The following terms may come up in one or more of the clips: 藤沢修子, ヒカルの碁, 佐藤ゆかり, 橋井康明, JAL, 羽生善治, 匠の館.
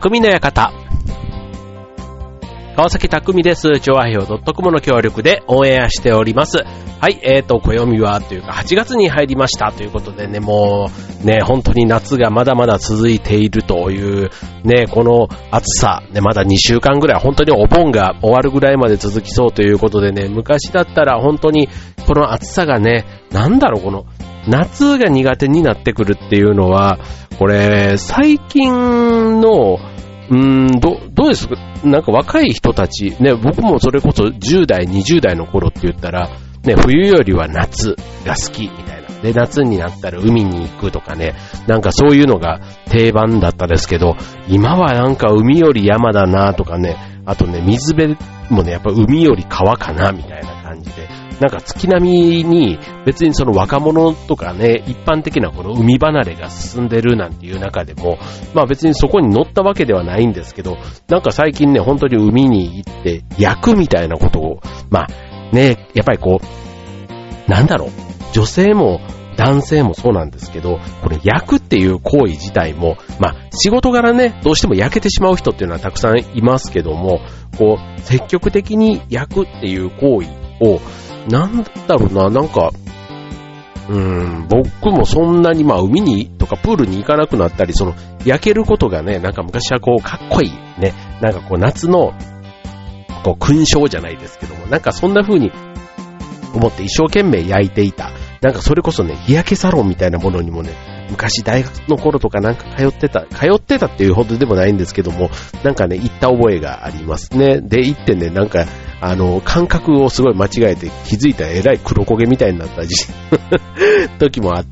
匠の館。川崎匠です。調和票 .com の協力でオンエアしております。はい、暦はというか8月に入りましたということでね、もうね、本当に夏がまだまだ続いているというね、この暑さ、ね、まだ2週間ぐらい、本当にお盆が終わるぐらいまで続きそうということでね、昔だったら本当にこの暑さがね、なんだろう、この夏が苦手になってくるっていうのは、これ最近のどうですなんか若い人たちね、僕もそれこそ10代20代の頃って言ったらね、冬よりは夏が好きみたいな。で、夏になったら海に行くとかね、なんかそういうのが定番だったですけど、今はなんか海より山だなとかね、あとね、水辺もね、やっぱ海より川かなみたいな感じで、なんか月並みに別にその若者とかね、一般的なこの海離れが進んでるなんていう中でも、まあ別にそこに乗ったわけではないんですけど、なんか最近ね、本当に海に行って焼くみたいなことを、まあね、やっぱりこう、なんだろう、女性も男性もそうなんですけど、これ焼くっていう行為自体も、まあ仕事柄ね、どうしても焼けてしまう人っていうのはたくさんいますけども、こう積極的に焼くっていう行為を、なんだろうな、なんか、僕もそんなに、まあ海にとかプールに行かなくなったり、その焼けることがね、なんか昔はこうかっこいいね、なんかこう夏のこう勲章じゃないですけども、なんかそんな風に思って一生懸命焼いていた。なんかそれこそね、日焼けサロンみたいなものにもね、昔大学の頃とかなんか通ってたっていうほどでもないんですけども、なんかね、行った覚えがありますね。で、行ってね、なんか感覚をすごい間違えて、気づいたらえらい黒焦げみたいになった時もあ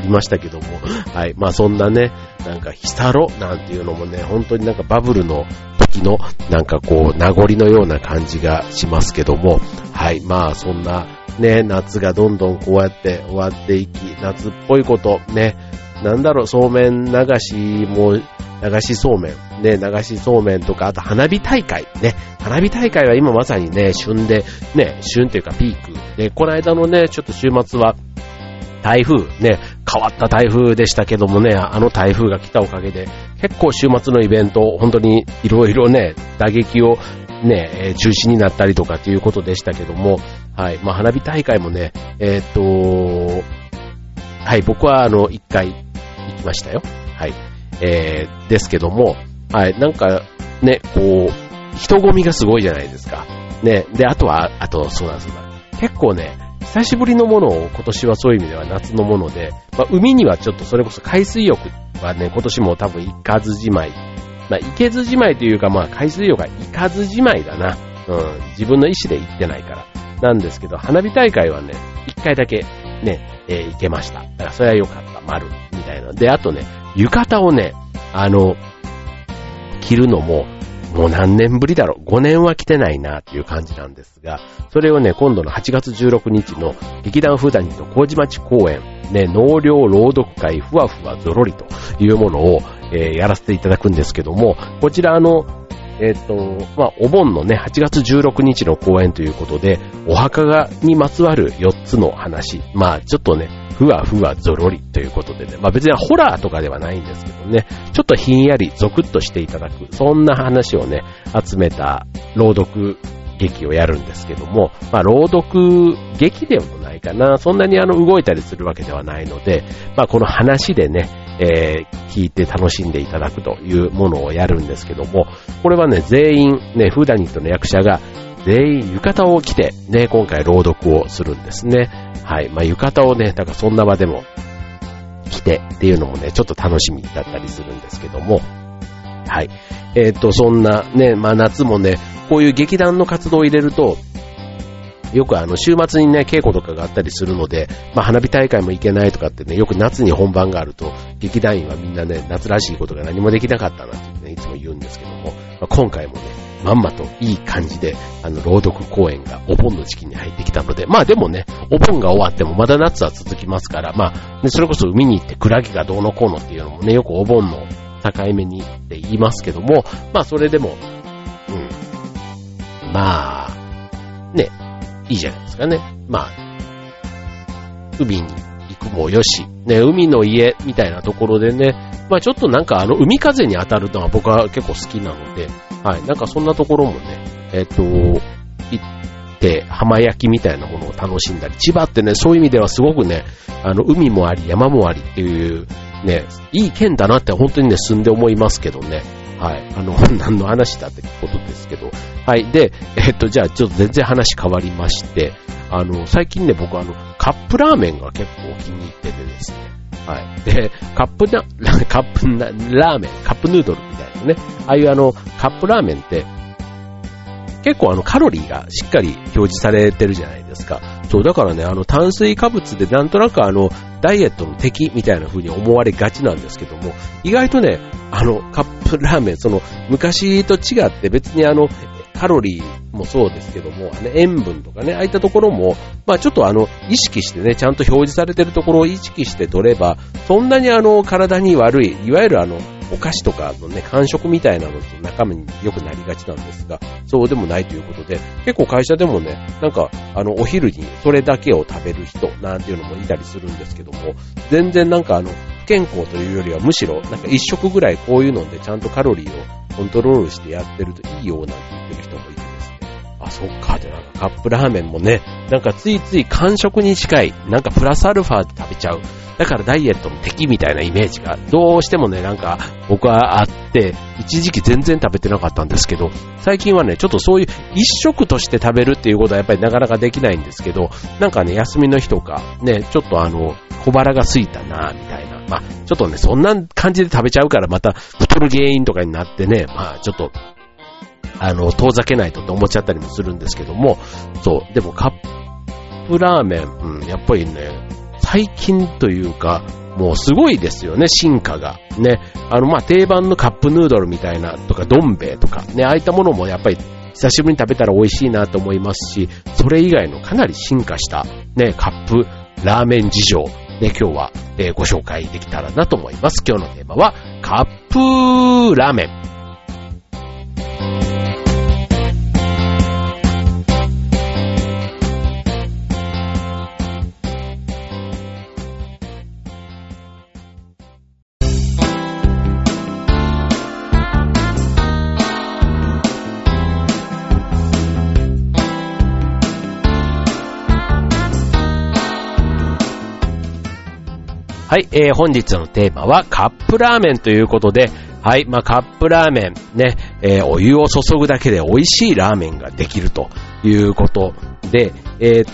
りましたけども、はい、まあそんなね、なんかヒサロなんていうのもね、本当になんかバブルの時のなんかこう名残のような感じがしますけども、はい、まあそんなね、夏がどんどんこうやって終わっていき、夏っぽいことね、なんだろう、そうめん流しも、流しそうめんね、流しそうめんとか、あと花火大会ね、花火大会は今まさにね、旬でね、旬というかピークで、この間のね、ちょっと週末は台風ね、変わった台風でしたけどもね、あの台風が来たおかげで結構週末のイベント、本当にいろいろね、打撃をね、中止になったりとかということでしたけども、はい、まあ花火大会もね、はい、僕は一回行きましたよ。はい、ですけども、はい、なんかね、こう人混みがすごいじゃないですか。ね、で、あとそうだ、結構ね、久しぶりのものを今年はそういう意味では夏のもので、まあ海にはちょっとそれこそ海水浴はね、今年も多分行かずじまい。まあ、行けずじまいというか、まあ、海水浴は行かずじまいだな。うん。自分の意思で行ってないから。なんですけど、花火大会はね、一回だけね、行けました。だから、それは良かった。丸。みたいな。で、あとね、浴衣をね、着るのも、もう何年ぶりだろう。5年は着てないな、っていう感じなんですが、それをね、今度の8月16日の劇団ふだにと麹町公演、ね、納涼朗読会ふわふわぞろりというものを、やらせていただくんですけども、こちらまあ、お盆のね、8月16日の公演ということで、お墓がにまつわる4つの話、まあちょっとね、ふわふわぞろりということでね、まあ別にホラーとかではないんですけどね、ちょっとひんやりゾクッとしていただく、そんな話をね、集めた朗読劇をやるんですけども、まあ朗読劇でもないかな、そんなに動いたりするわけではないので、まあこの話でね、聞いて楽しんでいただくというものをやるんですけども、これはね、全員ね、フーダニットの役者が全員浴衣を着てね、今回朗読をするんですね。はい、まあ浴衣をね、だからそんな場でも着てっていうのもね、ちょっと楽しみだったりするんですけども、はい、そんなね、まあ夏もね、こういう劇団の活動を入れると、よく週末にね、稽古とかがあったりするので、まあ花火大会も行けないとかってね、よく夏に本番があると、劇団員はみんなね、夏らしいことが何もできなかったなんてね、いつも言うんですけども、まあ、今回もね、まんまといい感じで、朗読公演がお盆の時期に入ってきたので、まあでもね、お盆が終わってもまだ夏は続きますから、まあ、ね、それこそ海に行ってクラゲがどうのこうのっていうのもね、よくお盆の境目にって言いますけども、まあそれでも、まあ、ね、いいじゃないですかね。まあ、海に行くもよし、ね、海の家みたいなところでね、まあちょっとなんか海風に当たるのは僕は結構好きなので、はい、なんかそんなところもね、行って浜焼きみたいなものを楽しんだり、千葉ってね、そういう意味ではすごくね、海もあり山もありっていうね、いい県だなって本当にね、住んで思いますけどね。はい。何の話だってことですけど。はい。で、じゃあ、ちょっと全然話変わりまして、最近ね、僕カップラーメンが結構気に入っててですね。はい。で、カップヌードルみたいなね。ああいうカップラーメンって、結構カロリーがしっかり表示されてるじゃないですか。そう、だからね、炭水化物でなんとなくダイエットの敵みたいな風に思われがちなんですけども、意外とね、カップラーメン、昔と違って別にカロリーもそうですけども、塩分とかね、ああいったところも、まあちょっと意識してね、ちゃんと表示されてるところを意識して取れば、そんなに体に悪い、いわゆるお菓子とかのね、間食みたいなのって中身によくなりがちなんですが、そうでもないということで、結構会社でもね、なんか、お昼にそれだけを食べる人なんていうのもいたりするんですけども、全然なんか不健康というよりはむしろ、なんか一食ぐらいこういうのでちゃんとカロリーをコントロールしてやってるといいよなんて言ってる人もいてですね、あ、そっか、でなんかカップラーメンもね、なんかついつい間食に近い、なんかプラスアルファで食べちゃう。だからダイエットの敵みたいなイメージがどうしてもね、なんか僕はあって、一時期全然食べてなかったんですけど、最近はね、ちょっとそういう一食として食べるっていうことはやっぱりなかなかできないんですけど、なんかね、休みの日とか、ね、ちょっと小腹が空いたな、みたいな。まあ、ちょっとね、そんな感じで食べちゃうからまた太る原因とかになってね、まあ、ちょっと、遠ざけないとって思っちゃったりもするんですけども、そう、でもカップラーメン、うん、やっぱりね、最近というか、もうすごいですよね、進化が。ね。まあ、定番のカップヌードルみたいなとか、どん兵衛とか、ね、ああいったものもやっぱり久しぶりに食べたら美味しいなと思いますし、それ以外のかなり進化した、ね、カップラーメン事情、ね、今日は、ご紹介できたらなと思います。今日のテーマは、カップラーメン。はい、本日のテーマはカップラーメンということで、はい、まあカップラーメンね、お湯を注ぐだけで美味しいラーメンができるということで、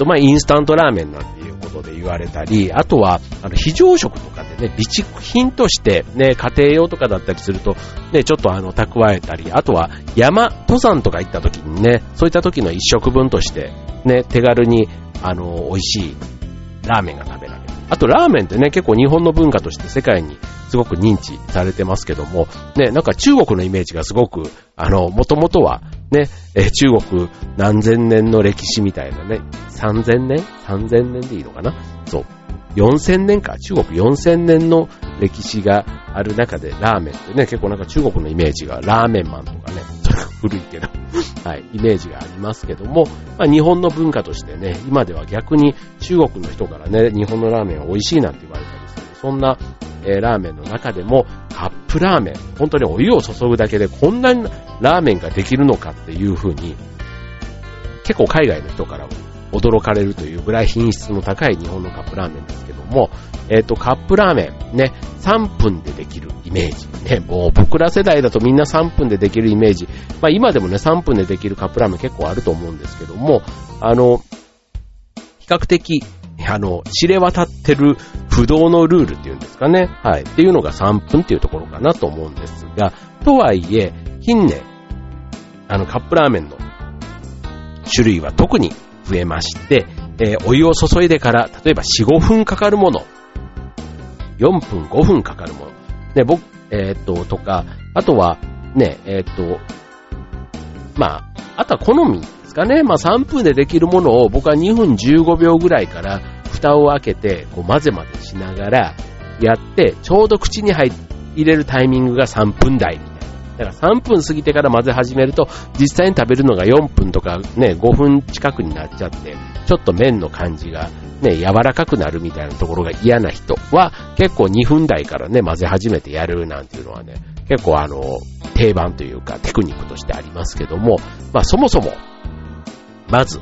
まあインスタントラーメンなんていうことで言われたり、あとは非常食とかでね、備蓄品としてね、家庭用とかだったりするとね、ちょっと蓄えたり、あとは山登山とか行った時にね、そういった時の一食分としてね、手軽に美味しいラーメンが食べられる。あとラーメンってね、結構日本の文化として世界にすごく認知されてますけども、ね、なんか中国のイメージがすごく、元々はね、中国何千年の歴史みたいなね、3000年でいいのかな、そう。4000年か、中国4000年の歴史がある中でラーメンってね、結構なんか中国のイメージがラーメンマンとかね、それが古いけどはい、イメージがありますけども、まあ、日本の文化としてね、今では逆に中国の人からね、日本のラーメンは美味しいなんて言われたりする。そんな、ラーメンの中でもカップラーメン、本当にお湯を注ぐだけでこんなにラーメンができるのかっていう風に結構海外の人からも驚かれるというぐらい品質の高い日本のカップラーメンですけども、カップラーメンね、3分でできるイメージね、もう僕ら世代だとみんな3分でできるイメージ、まあ今でもね3分でできるカップラーメン結構あると思うんですけども、比較的知れ渡ってる不動のルールっていうんですかね、はい、っていうのが3分っていうところかなと思うんですが、とはいえ近年カップラーメンの種類は特に増えまして、お湯を注いでから例えば 4,5 分かかるもの、4分5分かかるもの、ね、僕、とか、あとはね、まああとは好みですかね、まあ3分でできるものを僕は2分15秒ぐらいから蓋を開けてこう混ぜ混ぜしながらやって、ちょうど口に入れるタイミングが3分台みたいな。だから3分過ぎてから混ぜ始めると、実際に食べるのが4分とかね、5分近くになっちゃって、ちょっと麺の感じがね、柔らかくなるみたいなところが嫌な人は結構2分台からね、混ぜ始めてやるなんていうのはね、結構定番というかテクニックとしてありますけども、まあそもそも、まず、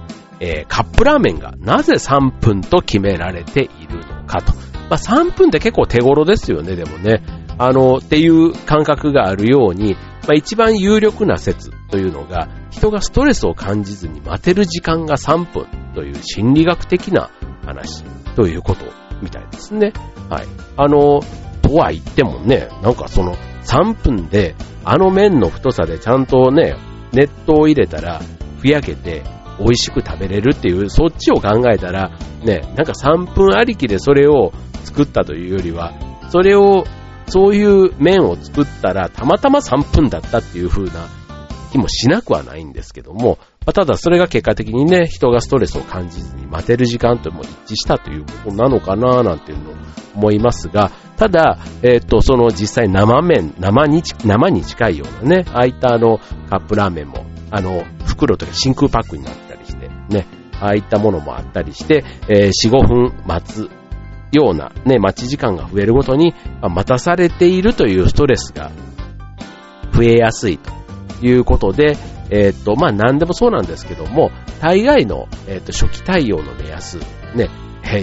カップラーメンがなぜ3分と決められているのかと。まあ3分って結構手頃ですよね、でもね。っていう感覚があるように、まあ一番有力な説というのが、人がストレスを感じずに待てる時間が3分という心理学的な話ということみたいですね。はい。とは言ってもね、なんかその3分で麺の太さでちゃんとね、熱湯を入れたらふやけて美味しく食べれるっていう、そっちを考えたらね、なんか3分ありきでそれを作ったというよりは、そういう麺を作ったらたまたま3分だったっていう風な気もしなくはないんですけども、まあ、ただそれが結果的にね、人がストレスを感じずに待てる時間とも一致したということなのかななんていうのを思いますが、ただ、その実際生に近いようなね、ああいったカップラーメンも袋とか真空パックになったりしてね、ああいったものもあったりして、4,5 分待つようなね、待ち時間が増えるごとに、まあ、待たされているというストレスが増えやすいということで、まあ、何でもそうなんですけども、大概の、初期対応の目安、ね、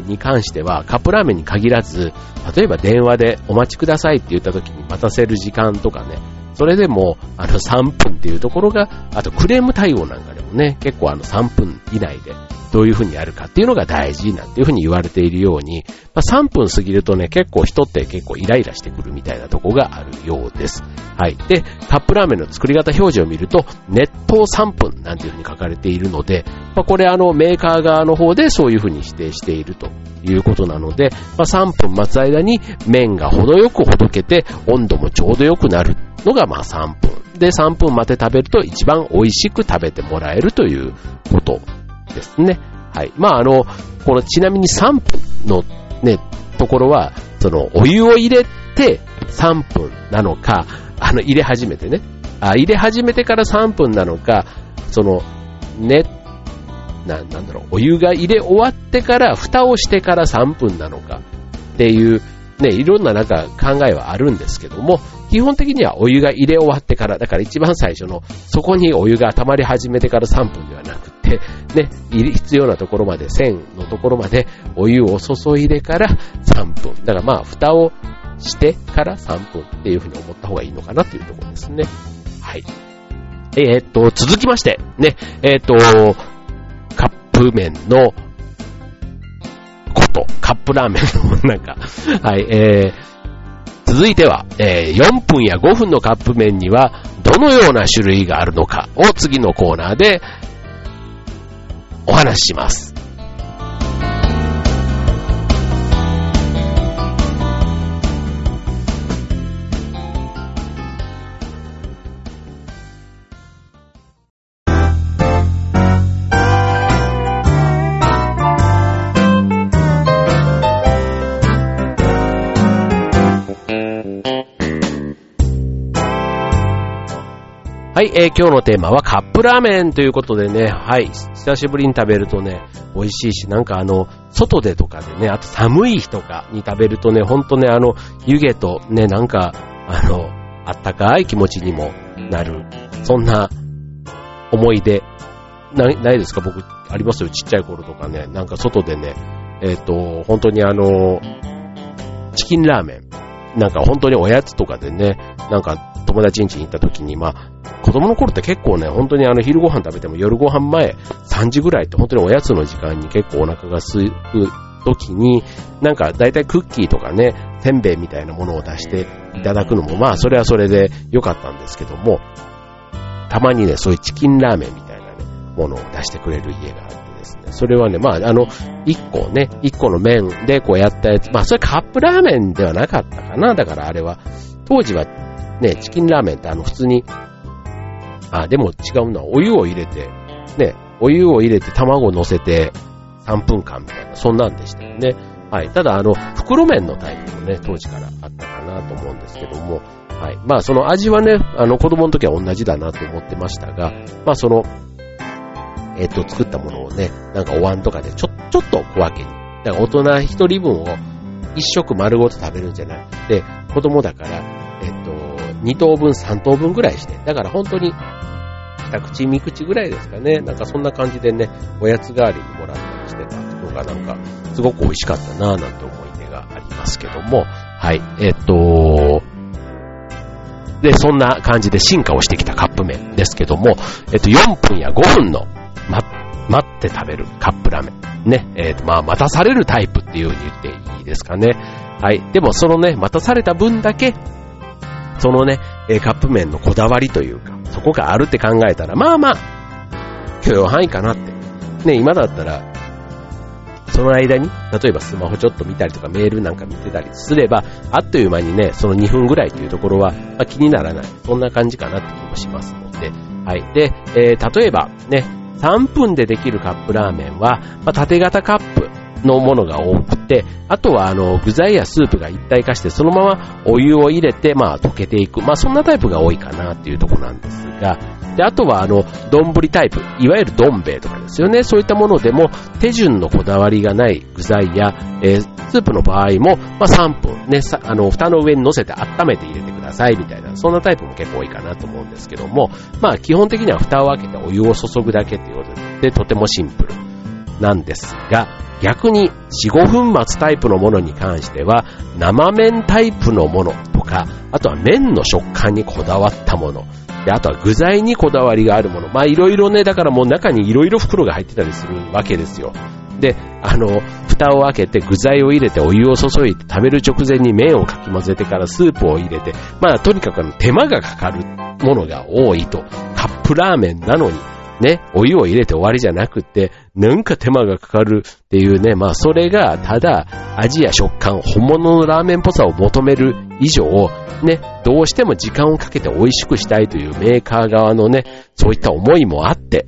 に関しては、カップラーメンに限らず、例えば電話でお待ちくださいって言った時に待たせる時間とかね、それでも、3分っていうところが、あとクレーム対応なんかでもね、結構3分以内で、どういう風にやるかっていうのが大事なんていう風に言われているように、まあ、3分過ぎるとね、結構人って結構イライラしてくるみたいなとこがあるようです。はい。で、カップラーメンの作り方表示を見ると、熱湯3分なんていう風に書かれているので、まあ、これメーカー側の方でそういう風に指定しているということなので、まあ、3分待つ間に麺が程よくほどけて、温度もちょうどよくなるのがまあ3分。で、3分待って食べると一番美味しく食べてもらえるということですね。はい。まあ、このちなみに3分のね、ところは、お湯を入れて3分なのか、入れ始めてから3分なのか、お湯が入れ終わってから、蓋をしてから3分なのか、っていう、ね、いろんな考えはあるんですけども、基本的にはお湯が入れ終わってから、だから一番最初の、そこにお湯が溜まり始めてから3分ではなくて、ね、必要なところまで、線のところまでお湯を注いでから3分。だからまあ、蓋をしてから3分っていうふうに思った方がいいのかなというところですね。はい。続きまして、ね、カップ麺のこと、カップラーメンのはい、続いては、4分や5分のカップ麺にはどのような種類があるのかを次のコーナーでお話しします。はい、今日のテーマはカップラーメンということでね、はい、久しぶりに食べるとね、美味しいし、なんか外でとかでね、あと寒い日とかに食べるとね、ほんとね、湯気とね、なんか、あったかい気持ちにもなる、そんな思い出、ないですか？僕、ありますよ、ちっちゃい頃とかね、なんか外でね、ほんとにチキンラーメン、なんかほんとにおやつとかでね、なんか友達ん家に行った時に、まあ、子供の頃って結構ね、本当に昼ご飯食べても夜ご飯前3時ぐらいって本当におやつの時間に結構お腹が空く時に、なんか大体クッキーとかね、せんべいみたいなものを出していただくのも、まあそれはそれで良かったんですけども、たまにね、そういうチキンラーメンみたいなね、ものを出してくれる家があってですね、それはね、まあ1個の麺でこうやったやつ、まあそれカップラーメンではなかったかな、だからあれは、当時はね、チキンラーメンって普通に、あ、でも違うな。お湯を入れて、ね、卵を乗せて3分間みたいな、そんなんでしたよね。はい。ただ、袋麺のタイプもね、当時からあったかなと思うんですけども、はい。まあ、その味はね、子供の時は同じだなと思ってましたが、まあ、作ったものをね、なんかお椀とかでちょっと小分けにだから大人一人分を一食丸ごと食べるんじゃなくて、子供だから、2等分3等分ぐらいして、だから本当に2口3口ぐらいですかね、なんかそんな感じでね、おやつ代わりにもらったりしてたのがなんかすごく美味しかったなぁなんて思い出がありますけども、はい、で、そんな感じで進化をしてきたカップ麺ですけども、4分や5分の待って食べるカップラーメン。ね。まあ、待たされるタイプっていう風に言っていいですかね。はい。でも、そのね、待たされた分だけ、そのね、カップ麺のこだわりというか、そこがあるって考えたら、まあまあ、許容範囲かなって。ね、今だったら、その間に、例えばスマホちょっと見たりとかメールなんか見てたりすれば、あっという間にね、その2分ぐらいというところは、まあ、気にならない。そんな感じかなって気もしますので、はい。で、例えばね、3分でできるカップラーメンは、まあ、縦型カップのものが多くて、あとは具材やスープが一体化して、そのままお湯を入れて、まあ、溶けていく。まあ、そんなタイプが多いかなっていうところなんですが、で、あとは丼タイプ、いわゆる丼兵衛とかですよね。そういったものでも手順のこだわりがない具材や、スープの場合も、まあ、3分ね、蓋の上に乗せて温めて入れてくださいみたいな、そんなタイプも結構多いかなと思うんですけども、まあ、基本的には蓋を開けてお湯を注ぐだけということで、とてもシンプルなんですが、逆に 4、5分待つタイプのものに関しては、生麺タイプのものとか、あとは麺の食感にこだわったもので、あとは具材にこだわりがあるもの。まあいろいろね、だからもう中にいろいろ袋が入ってたりするわけですよ。で、蓋を開けて具材を入れてお湯を注いで食べる直前に麺をかき混ぜてからスープを入れて、まあとにかく手間がかかるものが多いと。カップラーメンなのにね、お湯を入れて終わりじゃなくて、なんか手間がかかるっていうね、まあそれがただ味や食感、本物のラーメンっぽさを求める以上、ね、どうしても時間をかけて美味しくしたいというメーカー側のね、そういった思いもあって、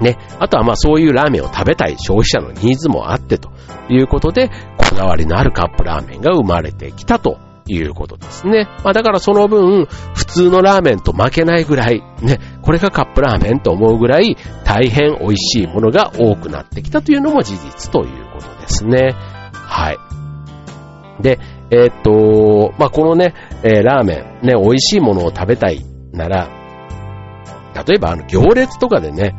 ね、あとはまあそういうラーメンを食べたい消費者のニーズもあってということで、こだわりのあるカップラーメンが生まれてきたということですね。まあだからその分、普通のラーメンと負けないぐらい、ね、これがカップラーメンと思うぐらい大変美味しいものが多くなってきたというのも事実ということですね。はい。で、まあこのね、ラーメン、ね、美味しいものを食べたいなら、例えば行列とかでね、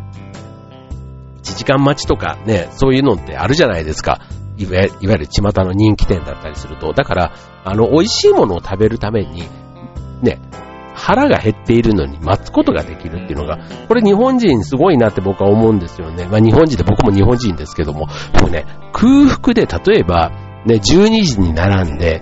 1時間待ちとかね、そういうのってあるじゃないですか。いわゆる巷の人気店だったりすると、だから美味しいものを食べるためにね、腹が減っているのに待つことができるっていうのが、これ日本人すごいなって僕は思うんですよね。まあ日本人で、僕も日本人ですけども、もうね、空腹で例えばね、12時に並んで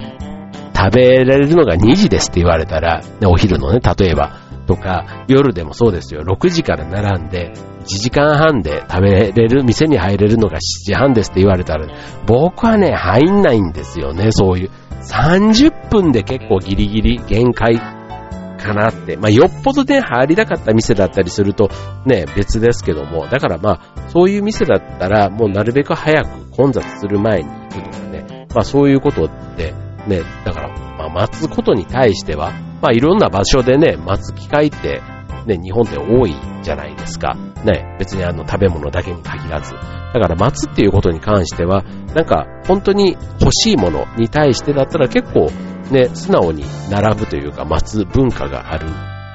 食べられるのが2時ですって言われたら、ね、お昼のね、例えばとか夜でもそうですよ。6時から並んで1時間半で食べれる、店に入れるのが7時半ですって言われたら、僕はね、入んないんですよね。そういう30分で結構ギリギリ限界かなって、まあよっぽどね、入りたかった店だったりするとね、別ですけども、だからまあそういう店だったらもうなるべく早く混雑する前に行くとかね、まあそういうことでね、だからまあ待つことに対しては、まあいろんな場所でね、待つ機会ってね、日本って多いじゃないですか。ね、別に食べ物だけに限らず。だから待つっていうことに関しては、なんか本当に欲しいものに対してだったら結構ね、素直に並ぶというか待つ文化がある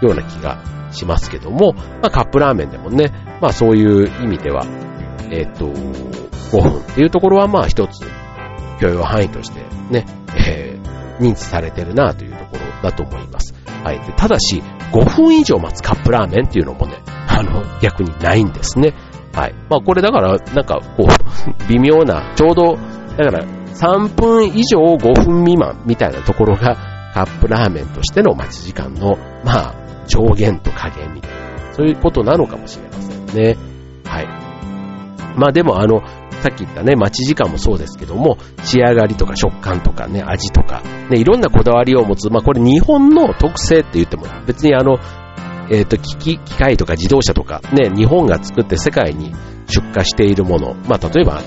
ような気がしますけども、まあカップラーメンでもね、まあそういう意味では、5分っていうところはまあ一つ許容範囲としてね、認知されてるなというところだと思います。はい。で、ただし、5分以上待つカップラーメンっていうのもね、逆にないんですね。はい。まあ、これだから、なんか、こう、微妙な、ちょうど、だから、3分以上5分未満みたいなところが、カップラーメンとしての待ち時間の、まあ、上限と下限みたいな、そういうことなのかもしれませんね。はい。まあ、でも、さっき言ったね、待ち時間もそうですけども、仕上がりとか食感とかね、味とかね、いろんなこだわりを持つ。まあこれ日本の特性って言っても、別に機械とか自動車とかね、日本が作って世界に出荷しているもの、まあ例えば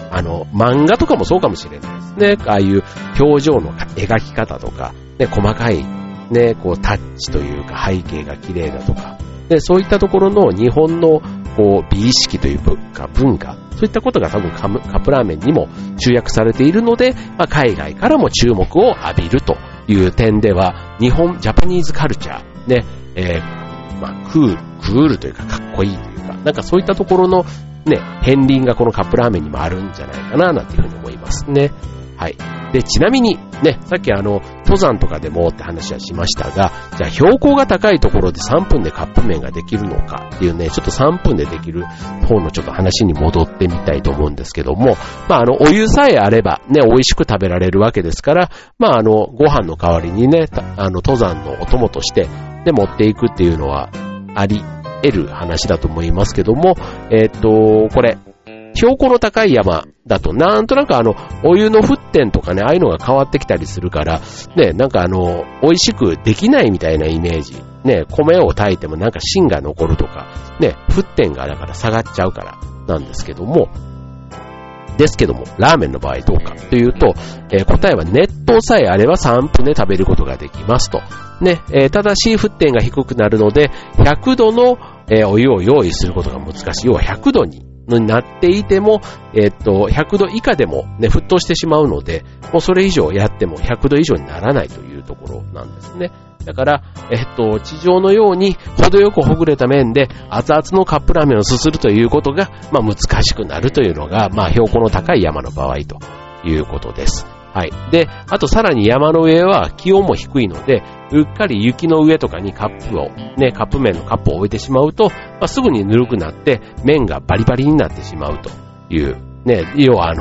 漫画とかもそうかもしれないですね。ああいう表情の描き方とかね、細かいね、こうタッチというか背景が綺麗だとか、でそういったところの日本のこう美意識というか文化、そういったことが多分カップラーメンにも集約されているので、まあ、海外からも注目を浴びるという点では日本ジャパニーズカルチャー、ね、まあ、クールというかかっこいいというか、なんかそういったところのね、片鱗がこのカップラーメンにもあるんじゃないかななんていうふうに思いますね。はい。で、ちなみにね、さっき登山とかでもって話はしましたが、じゃあ標高が高いところで3分でカップ麺ができるのかっていうね、ちょっと3分でできる方のちょっと話に戻ってみたいと思うんですけども、まあお湯さえあればね、美味しく食べられるわけですから、まあご飯の代わりにね、登山のお供としてで持っていくっていうのはあり得る話だと思いますけども、これ、標高の高い山だとなんとなくお湯の沸点とかね、ああいうのが変わってきたりするからね、なんか美味しくできないみたいなイメージね、米を炊いてもなんか芯が残るとかね、沸点がだから下がっちゃうからなんですけども、ラーメンの場合どうかというと、答えは熱湯さえあれば3分で食べることができますとね、ただし沸点が低くなるので100度の、お湯を用意することが難しい。要は100度になっていても、100度以下でも、ね、沸騰してしまうので、もうそれ以上やっても100度以上にならないというところなんですね。だから、地上のように程よくほぐれた麺で熱々のカップラーメンをすするということが、まあ、難しくなるというのが、まあ、標高の高い山の場合ということです。はい。で、あとさらに山の上は気温も低いので、うっかり雪の上とかにカップ麺のカップを置いてしまうと、まあ、すぐにぬるくなって麺がバリバリになってしまうというね、要は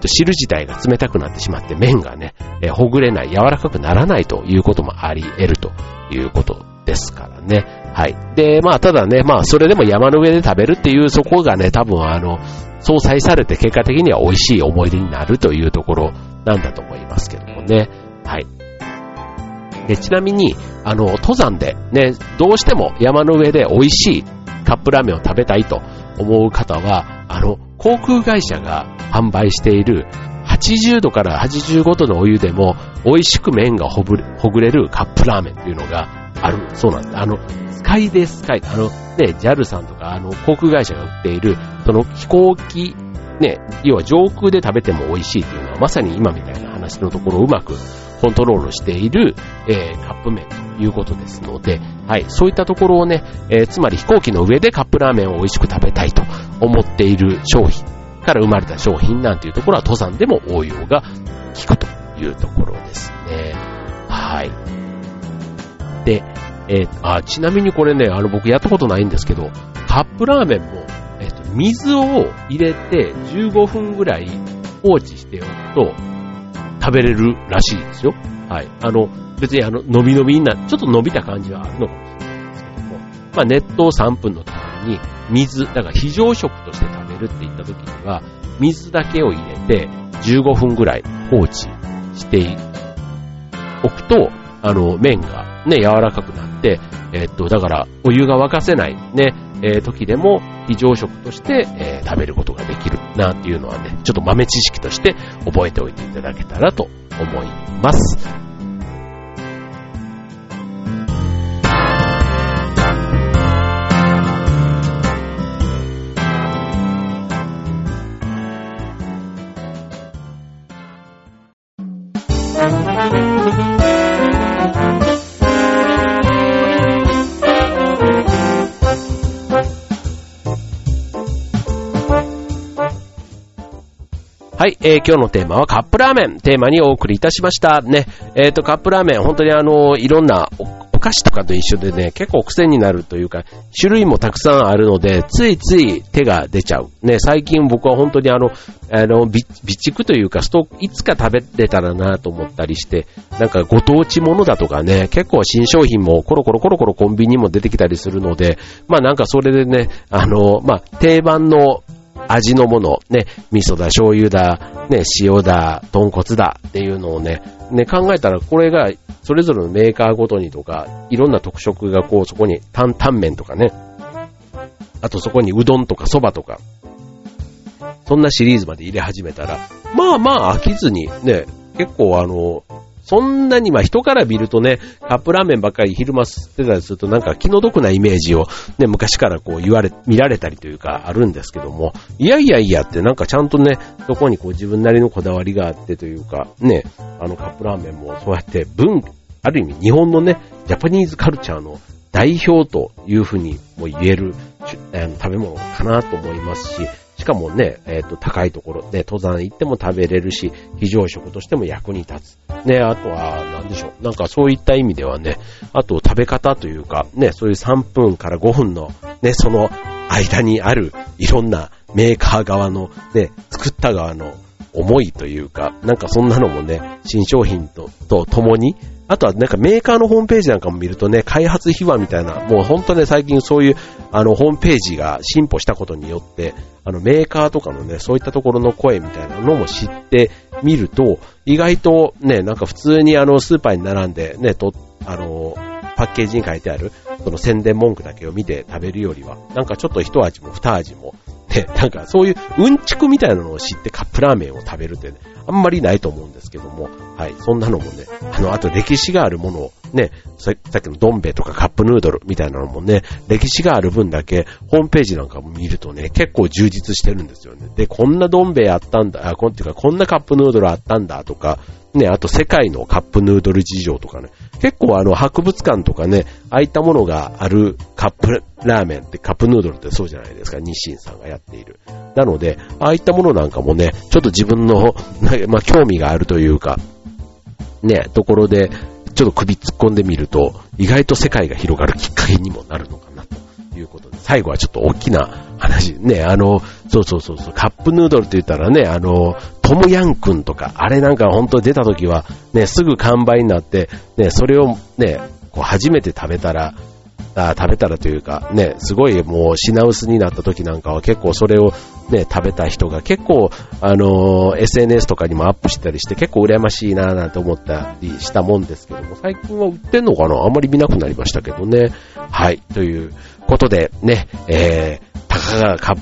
汁自体が冷たくなってしまって麺がね、ほぐれない、柔らかくならないということもあり得るということですからね。はい。で、まあただね、まあそれでも山の上で食べるっていうそこがね、多分相殺されて結果的には美味しい思い出になるというところなんだと思いますけどもね。はい。で、ちなみに、登山でね、どうしても山の上で美味しいカップラーメンを食べたいと思う方は、航空会社が販売している80度から85度のお湯でも美味しく麺がほぐれるカップラーメンというのがあるそうなんです。スカイ、ね、JAL さんとか、航空会社が売っている、その飛行機、ね、要は上空で食べても美味しいというのは、まさに今みたいな話のところをうまくコントロールしている、カップ麺ということですので、はい、そういったところをね、つまり飛行機の上でカップラーメンを美味しく食べたいと思っている商品から生まれた商品なんていうところは登山でも応用が効くというところですね。はい。で、ちなみにこれね、僕やったことないんですけど、カップラーメンも、水を入れて15分ぐらい放置しておくと食べれるらしいですよ。はい。別にちょっと伸びた感じはあるのかもしれないですけども、まあ熱湯3分のために水、だから非常食として食べるって言った時には、水だけを入れて15分ぐらい放置しておくと、麺がね、柔らかくなって、だからお湯が沸かせないね、時でも非常食として、食べることができるなっていうのはね、ちょっと豆知識として覚えておいていただけたらと思います。はい、今日のテーマはカップラーメンテーマにお送りいたしましたね。カップラーメン本当にいろんなお菓子とかと一緒でね、結構癖になるというか、種類もたくさんあるので、ついつい手が出ちゃうね。最近僕は本当に備蓄というか、ストックいつか食べれたらなと思ったりして、なんかご当地ものだとかね、結構新商品もコロコロコンビニも出てきたりするので、まあなんかそれでね、まあ定番の味のもの、ね、味噌だ、醤油だ、ね、塩だ、豚骨だっていうのをね、考えたら、これがそれぞれのメーカーごとにとか、いろんな特色がこう、そこに担々麺とかね、あとそこにうどんとかそばとか、そんなシリーズまで入れ始めたら、まあまあ飽きずにね、結構そんなにまあ人から見るとね、カップラーメンばっかり昼間吸ってたりするとなんか気の毒なイメージをね、昔からこう見られたりというかあるんですけども、いやいやいやってなんかちゃんとね、そこにこう自分なりのこだわりがあってというか、ね、カップラーメンもそうやってある意味日本のね、ジャパニーズカルチャーの代表というふうにも言える、食べ物かなと思いますし、しかもね、高いところで登山行っても食べれるし、非常食としても役に立つ。ね、あとは、なんでしょう。なんかそういった意味ではね、あと食べ方というか、ね、そういう3分から5分の、ね、その間にある、いろんなメーカー側の、ね、作った側の思いというか、なんかそんなのもね、新商品と共に、あとはなんかメーカーのホームページなんかも見るとね、開発秘話みたいな、もう本当ね、最近そういうホームページが進歩したことによって、メーカーとかのね、そういったところの声みたいなのも知ってみると、意外とね、なんか普通にスーパーに並んでね、パッケージに書いてあるその宣伝文句だけを見て食べるよりは、なんかちょっと一味も二味もね、なんかそういううんちくみたいなのを知ってカップラーメンを食べるってね、あんまりないと思うんですけども、はい、そんなのもね、あと歴史があるものをね、さっきのどん兵衛とかカップヌードルみたいなのもね、歴史がある分だけホームページなんかも見るとね、結構充実してるんですよね。で、こんなどん兵衛あったんだ、っていうかこんなカップヌードルあったんだとか、ね、あと世界のカップヌードル事情とかね、結構博物館とかね、ああいったものがあるカップラーメンってカップヌードルってそうじゃないですか、日清さんがやっている。なので、ああいったものなんかもね、ちょっと自分の、まあ、興味があるというか、ね、ところで、ちょっと首突っ込んでみると、意外と世界が広がるきっかけにもなるのかなということで、最後はちょっと大きな話ね、そう、カップヌードルって言ったらね、トムヤンくんとか、あれなんか本当に出た時は、ね、すぐ完売になって、ね、それをね、こう初めて食べたらというか、ね、すごいもう品薄になった時なんかは結構それをね、食べた人が結構、SNS とかにもアップしたりして結構羨ましいなぁなんて思ったりしたもんですけども、最近は売ってんのかな、あんまり見なくなりましたけどね。はい、ということでね、たかがカッ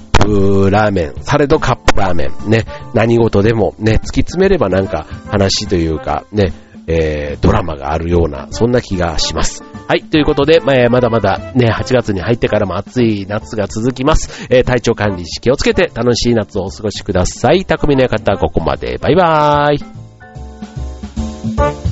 プラーメン、されどカップラーメン、ね、何事でもね、突き詰めればなんか話というかね、ドラマがあるような、そんな気がします。はい、ということで、まだまだね、8月に入ってからも暑い夏が続きます。体調管理気をつけて楽しい夏をお過ごしください。匠の館、ここまで。バイバーイ。